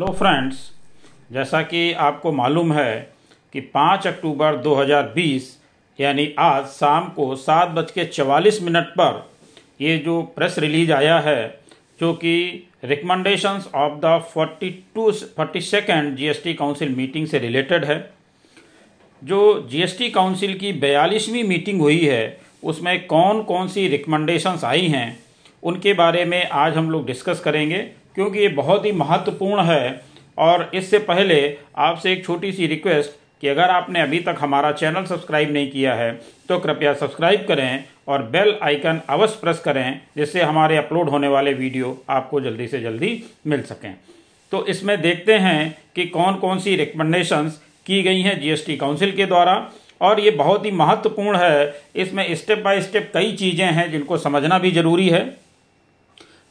Hello friends, जैसा कि आपको मालूम है कि 5 अक्टूबर 2020 यानी आज शाम को 7:44 पर ये जो प्रेस रिलीज आया है जो कि recommendations of the 42nd GST council meeting से रिलेटेड है। जो जीएसटी काउंसिल की 42वीं मीटिंग हुई है उसमें कौन कौन सी रिकमेंडेशंस आई हैं उनके बारे में आज हम लोग डिस्कस करेंगे, क्योंकि ये बहुत ही महत्वपूर्ण है। और इससे पहले आपसे एक छोटी सी रिक्वेस्ट कि अगर आपने अभी तक हमारा चैनल सब्सक्राइब नहीं किया है तो कृपया सब्सक्राइब करें और बेल आइकन अवश्य प्रेस करें, जिससे हमारे अपलोड होने वाले वीडियो आपको जल्दी से जल्दी मिल सकें। तो इसमें देखते हैं कि कौन कौन सी रिकमेंडेशंस की गई हैं जीएसटी काउंसिल के द्वारा, और ये बहुत ही महत्वपूर्ण है। इसमें स्टेप बाय स्टेप कई चीज़ें हैं जिनको समझना भी ज़रूरी है,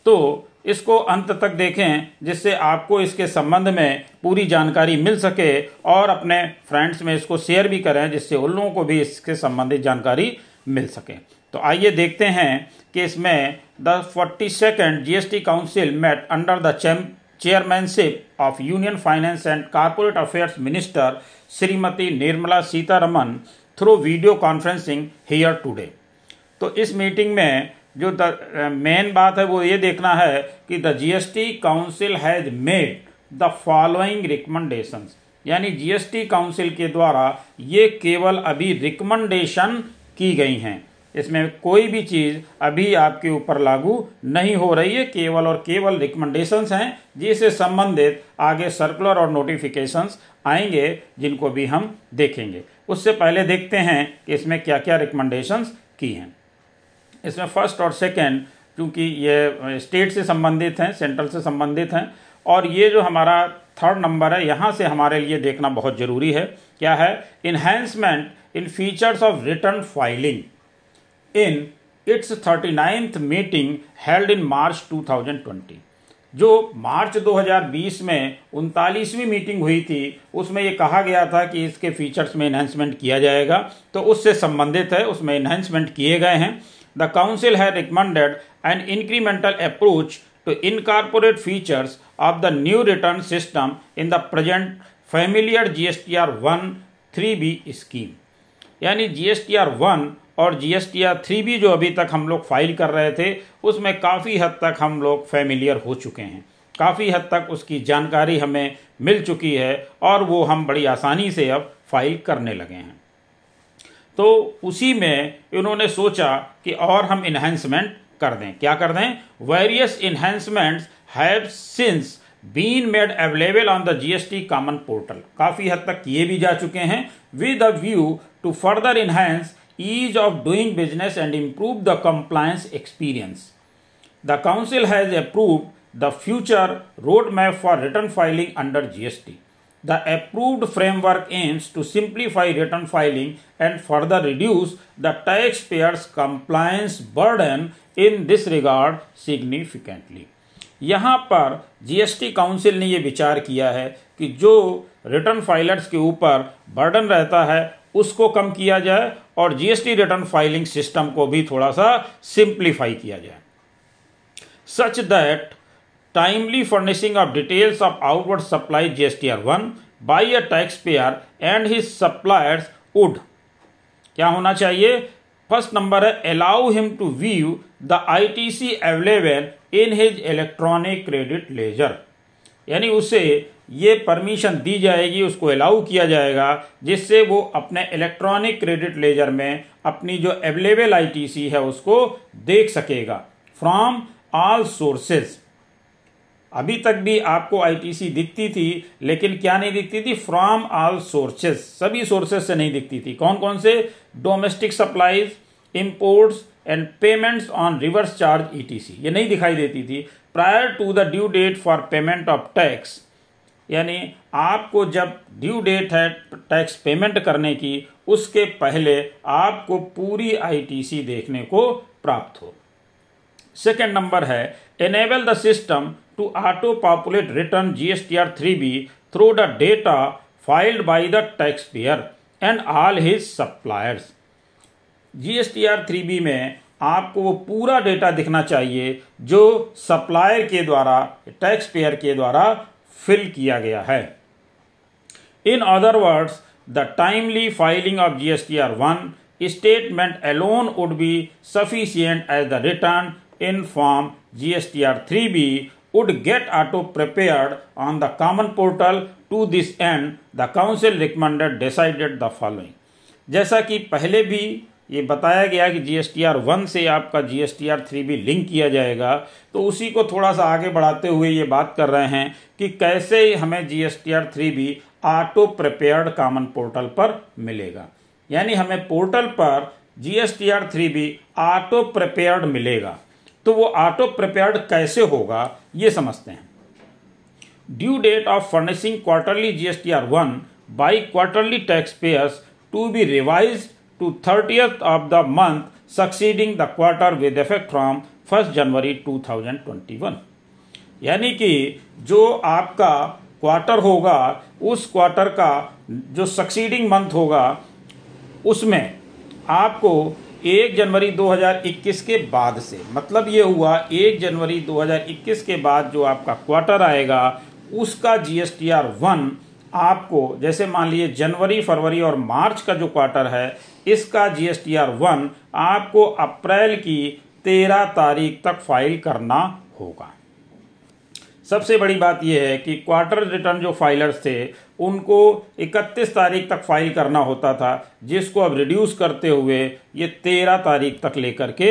तो इसको अंत तक देखें जिससे आपको इसके संबंध में पूरी जानकारी मिल सके, और अपने फ्रेंड्स में इसको शेयर भी करें जिससे उन लोगों को भी इसके संबंधित जानकारी मिल सके। तो आइए देखते हैं कि इसमें the 42nd GST council met under the chairmanship of union finance and corporate affairs minister Shrimati Nirmala Sitharaman through video conferencing here today. तो इस मीटिंग में जो मेन बात है वो ये देखना है कि the GST council has made the following recommendations, यानी जीएसटी काउंसिल के द्वारा ये केवल अभी रिकमेंडेशन की गई हैं। इसमें कोई भी चीज़ अभी आपके ऊपर लागू नहीं हो रही है, केवल और केवल रिकमेंडेशंस हैं, जिससे संबंधित आगे सर्कुलर और नोटिफिकेशंस आएंगे जिनको भी हम देखेंगे। उससे पहले देखते हैं कि इसमें क्या क्या रिकमेंडेशंस की हैं। इसमें फर्स्ट और सेकंड, क्योंकि ये स्टेट से संबंधित हैं, सेंट्रल से संबंधित हैं, और ये जो हमारा थर्ड नंबर है यहाँ से हमारे लिए देखना बहुत ज़रूरी है। क्या है? Enhancement in features of return filing in its 39th meeting held in March 2020। जो मार्च 2020 में 39वीं मीटिंग हुई थी उसमें ये कहा गया था कि इसके फीचर्स में इन्हेंसमेंट किया जाएगा, तो उससे संबंधित है, उसमें इन्हेंसमेंट किए गए हैं। The Council had recommended an incremental approach to incorporate features of the new return system in the present familiar GSTR-1 3B scheme. यानी GSTR-1 और GSTR-3B जो अभी तक हम लोग फाइल कर रहे थे उसमें काफ़ी हद तक हम लोग फेमिलियर हो चुके हैं, काफ़ी हद तक उसकी जानकारी हमें मिल चुकी है और वो हम बड़ी आसानी से अब फाइल करने लगे हैं। तो उसी में इन्होंने सोचा कि और हम इन्हेंसमेंट कर दें। क्या कर दें? Various enhancements have since been made available on the GST common portal, काफ़ी हद तक किए भी जा चुके हैं, with a view to further enhance ease of doing business and improve the compliance experience. The council has approved the future road map for return filing under GST. The approved framework aims to simplify return filing and further reduce the taxpayer's compliance burden in this regard significantly. यहाँ पर GST council ने ये विचार किया है कि जो return filers के ऊपर बर्डन रहता है उसको कम किया जाए और GST रिटर्न फाइलिंग सिस्टम को भी थोड़ा सा सिंप्लीफाई किया जाए। Such that timely furnishing of details of outward supply GSTR-1 by a taxpayer and his suppliers would क्या होना चाहिए? फर्स्ट नंबर है allow him to view the ITC available in his electronic credit ledger, यानी उसे ये permission दी जाएगी, उसको allow किया जाएगा जिससे वो अपने इलेक्ट्रॉनिक क्रेडिट लेजर में अपनी जो अवेलेबल ITC है उसको देख सकेगा फ्रॉम ऑल सोर्सेज। अभी तक भी आपको ITC दिखती थी, लेकिन क्या नहीं दिखती थी? फ्रॉम ऑल सोर्सेज, सभी सोर्सेज से नहीं दिखती थी। कौन कौन से? Domestic supplies, imports and payments on reverse charge ETC, ये नहीं दिखाई देती थी। Prior to the due date for payment of tax, यानी आपको जब ड्यू डेट है टैक्स पेमेंट करने की उसके पहले आपको पूरी ITC देखने को प्राप्त हो। सेकेंड नंबर है enable the system to auto-populate return GSTR-3B through the data filed by the taxpayer and all his suppliers. GSTR-3B में आपको वो पूरा डेटा दिखना चाहिए जो सप्लायर के द्वारा, टैक्स पेयर के द्वारा फिल किया गया है। In other words the timely filing of GSTR-1 statement alone would be sufficient as the return in form GSTR-3B would get auto prepared on the common portal। to this end the council recommended decided the following। जैसा कि पहले भी ये बताया गया कि GSTR-1 से आपका GSTR-3B लिंक किया जाएगा, तो उसी को थोड़ा सा आगे बढ़ाते हुए ये बात कर रहे हैं कि कैसे हमें GSTR-3B auto prepared common portal पर मिलेगा, यानी हमें पोर्टल पर GSTR-3B ऑटो प्रिपेयर्ड मिलेगा। तो वो ऑटो प्रिपेयर्ड कैसे होगा ये समझते हैं। Due date of furnishing quarterly GSTR-1 by quarterly tax payers to be revise to 30th of the month succeeding the quarter with effect from 1 January 2021। यानी कि जो आपका क्वार्टर होगा उस क्वार्टर का जो सक्सीडिंग मंथ होगा उसमें आपको 1 जनवरी 2021 के बाद से, मतलब ये हुआ 1 जनवरी 2021 के बाद जो आपका क्वार्टर आएगा उसका GSTR-1 आपको, जैसे मान लीजिए जनवरी फरवरी और मार्च का जो क्वार्टर है इसका GSTR-1 आपको अप्रैल की 13 तारीख तक फाइल करना होगा। सबसे बड़ी बात यह है कि क्वार्टर रिटर्न जो फाइलर्स थे उनको 31 तारीख तक फाइल करना होता था, जिसको अब रिड्यूस करते हुए ये 13 तारीख तक लेकर के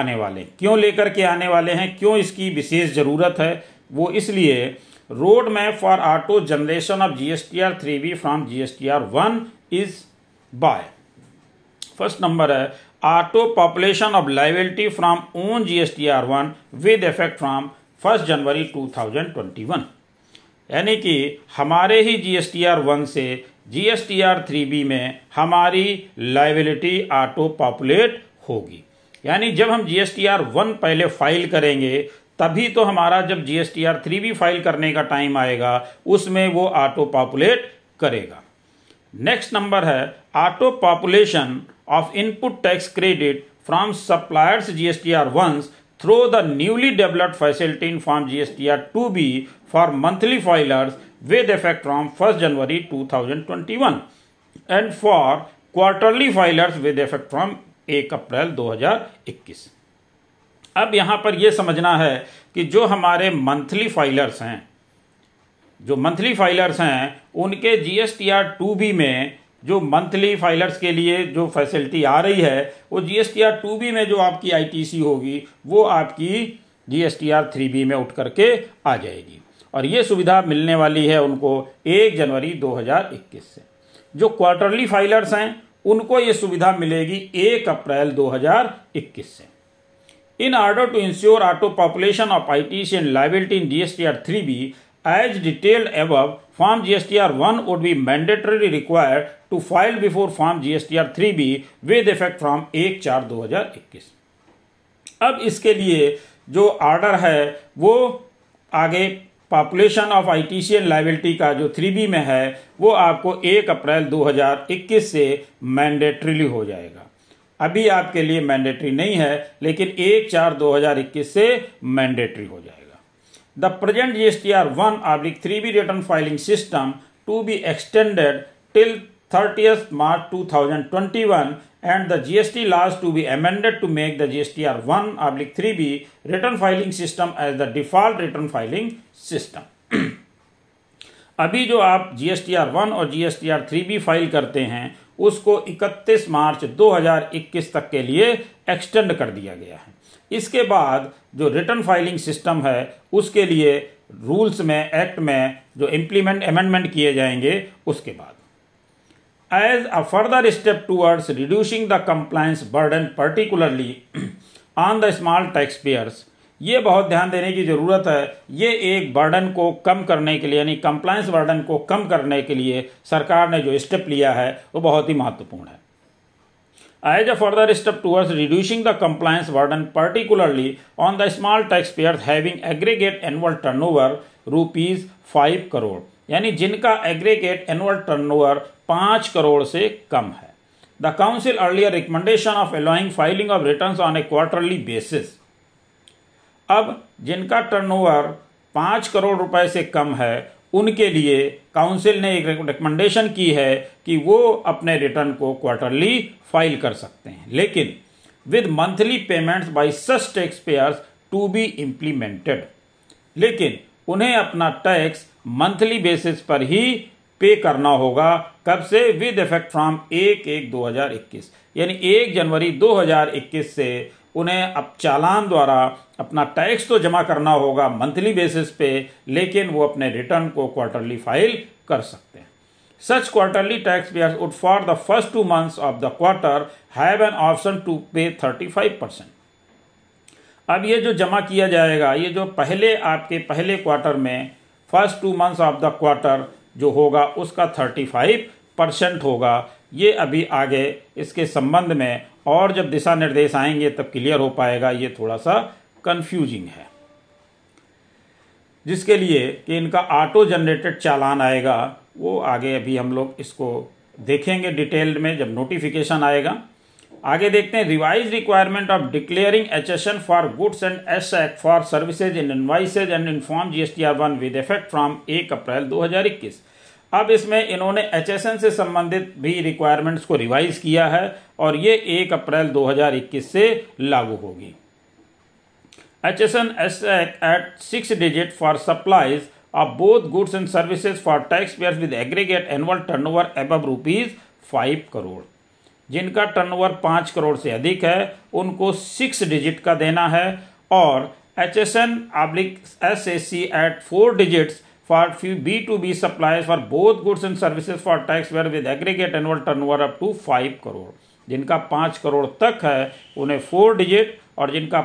आने वाले। क्यों लेकर के आने वाले हैं, क्यों इसकी विशेष ज़रूरत है, वो इसलिए road map for auto generation of GSTR-3B from GSTR-1 is by. First number है auto population of liability from own GSTR-1 with effect from 1 January 2021। यानी कि हमारे ही GSTR-1 से GSTR-3B में हमारी लाइबिलिटी ऑटो पॉपुलेट होगी। यानी जब हम GSTR-1 पहले फाइल करेंगे तभी तो हमारा जब GSTR-3B फाइल करने का टाइम आएगा उसमें वो ऑटो पॉपुलेट करेगा। नेक्स्ट नंबर है auto population of input tax credit from suppliers GSTR-1 through the newly developed facility in form GSTR-2B for monthly filers with effect from 1 January 2021 and for quarterly filers with effect from 1 अप्रैल 2021। अब यहाँ पर यह समझना है कि जो हमारे monthly filers हैं उनके GSTR-2B में जो मंथली फाइलर्स के लिए जो फैसिलिटी आ रही है वो GSTR-2B में जो आपकी ITC होगी वो आपकी GSTR-3B में उठ करके आ जाएगी, और ये सुविधा मिलने वाली है उनको 1 जनवरी 2021 से। जो क्वार्टरली फाइलर्स हैं उनको ये सुविधा मिलेगी 1 अप्रैल 2021 से। In order to ensure auto population of ITC and liability in GSTR-3B as detailed above, form GSTR-1 would be mandatorily required to file before form GSTR-3B with effect from 1/4/2021। अब इसके लिए जो ऑर्डर है वो आगे population of ITC and liability का जो 3B में है वो आपको 1 अप्रैल 2021 से मैंडेटरीली हो जाएगा। अभी आपके लिए मैंडेटरी नहीं है लेकिन 1/4/2021 से मैंडेटरी हो जाएगा। The present GSTR-1/3B return filing system to be extended till 30th March 2021 and the GST laws to be amended to make the GSTR-1/3B return filing system as the default return filing system। अभी जो आप GSTR-1 और GSTR-3B file करते हैं उसको 31 मार्च 2021 तक के लिए एक्सटेंड कर दिया गया है। इसके बाद जो रिटर्न फाइलिंग सिस्टम है उसके लिए रूल्स में, एक्ट में जो इम्प्लीमेंट अमेंडमेंट किए जाएंगे उसके बाद as a further step towards reducing the compliance burden particularly on the small tax payers. ये बहुत ध्यान देने की ज़रूरत है, ये एक बर्डन को कम करने के लिए, यानी कंप्लायंस बर्डन को कम करने के लिए सरकार ने जो स्टेप लिया है वो बहुत ही महत्वपूर्ण है। As a further step towards reducing the compliance burden particularly on the small tax payers having aggregate annual turnover ₹5 crore, यानी जिनका एग्रीगेट एनुअल टर्नओवर 5 करोड़ से कम है। The council earlier recommendation of allowing filing of returns on a quarterly basis. अब जिनका turnover 5 crore रुपए से कम है उनके लिए काउंसिल ने एक रिकमेंडेशन की है कि वो अपने रिटर्न को क्वार्टरली फाइल कर सकते हैं, लेकिन with monthly payments by such tax pairs to be implemented, लेकिन उन्हें अपना टैक्स मंथली बेसिस पर ही पे करना होगा। कब से? विद इफेक्ट फ्रॉम 1/1/2021, यानी 1 जनवरी 2021 से उन्हें अब चालान द्वारा अपना टैक्स तो जमा करना होगा मंथली बेसिस पे, लेकिन वो अपने रिटर्न को क्वार्टरली फाइल कर सकते हैं। Such quarterly tax payers would for the first 2 months of the quarter have an option to pay 35%। अब ये जो जमा किया जाएगा, ये जो पहले आपके पहले क्वार्टर में first 2 months of the quarter जो होगा उसका 35% होगा। ये अभी आगे इसके संबंध में और जब दिशा निर्देश आएंगे तब क्लियर हो पाएगा। ये थोड़ा सा कंफ्यूजिंग है, जिसके लिए कि इनका ऑटो जनरेटेड चालान आएगा वो आगे अभी हम लोग इसको देखेंगे डिटेल में जब नोटिफिकेशन आएगा। आगे देखते हैं, revise requirement of declaring HSN for goods and SAC for services in invoices and in form जीएसटीआर-1 with effect from 1 अप्रैल 2021। अब इसमें इन्होंने एचएसएन से संबंधित भी रिक्वायरमेंट्स को रिवाइज किया है और ये 1 अप्रैल 2021 से लागू होगी। HSN SAC at 6 digit for supplies of both goods and services for tax payers with aggregate annual turnover above ₹5 crore, जिनका टर्नओवर 5 करोड़ से अधिक है उनको 6 digit का देना है, और HSN/SAC at 4 digits for B2B suppliers for both goods and services for tax payer with aggregate annual turnover up to 5 crore, जिनका 5 करोड़ तक है उन्हें 4 digit और जिनका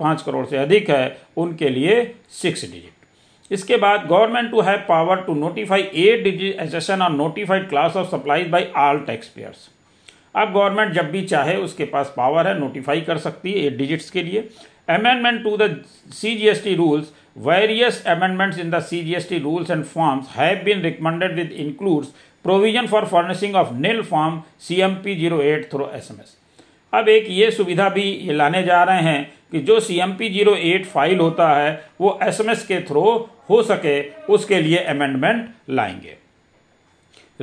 5 करोड़ से अधिक है उनके लिए 6 digit। इसके बाद government to have power to notify 8 digit HSN और notified class of supplies by all tax payers. अब गवर्नमेंट जब भी चाहे उसके पास पावर है, नोटिफाई कर सकती है 8 digits के लिए। Amendment to the CGST rules, various amendments in the CGST rules and forms have been recommended with includes provision for furnishing of nil form CMP-08 through SMS। अब एक ये सुविधा भी लाने जा रहे हैं कि जो CMP-08 फाइल होता है वो SMS के थ्रू हो सके, उसके लिए अमेंडमेंट लाएंगे।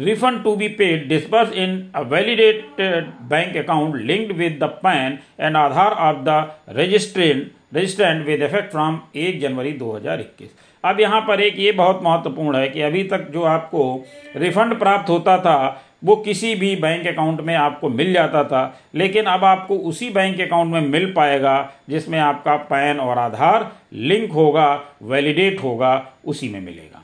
refund to be paid disbursed in a validated bank account linked with the PAN and Aadhaar of the registrant with effect from 1 January 2021। अब यहाँ पर एक ये बहुत महत्वपूर्ण है कि अभी तक जो आपको रिफंड प्राप्त होता था वो किसी भी बैंक अकाउंट में आपको मिल जाता था, लेकिन अब आपको उसी बैंक अकाउंट में मिल पाएगा जिसमें आपका पैन और आधार लिंक होगा, वैलिडेट होगा, उसी में मिलेगा।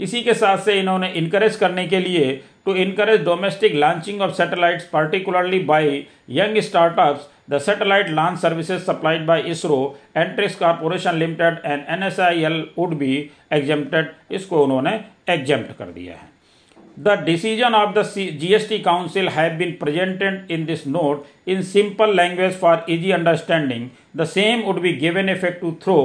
इसी के साथ से इन्होंने इनकरेज करने के लिए to encourage domestic launching of satellites particularly by young startups the satellite launch services supplied by ISRO Antrix corporation limited and NSIL would be exempted. इसको उन्होंने एग्जेम्प्ट कर दिया है। The decision of the GST council have been presented in this note in simple language for easy understanding. The same would be given effect to through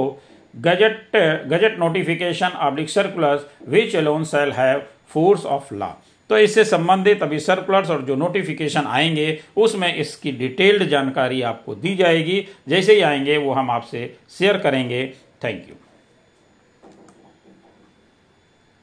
gazette notification oblique circulars which alone shall have force of law. तो इससे संबंधित अभी circulars और जो notification आएंगे उसमें इसकी detailed जानकारी आपको दी जाएगी। जैसे ही आएंगे वो हम आपसे शेयर करेंगे। Thank you.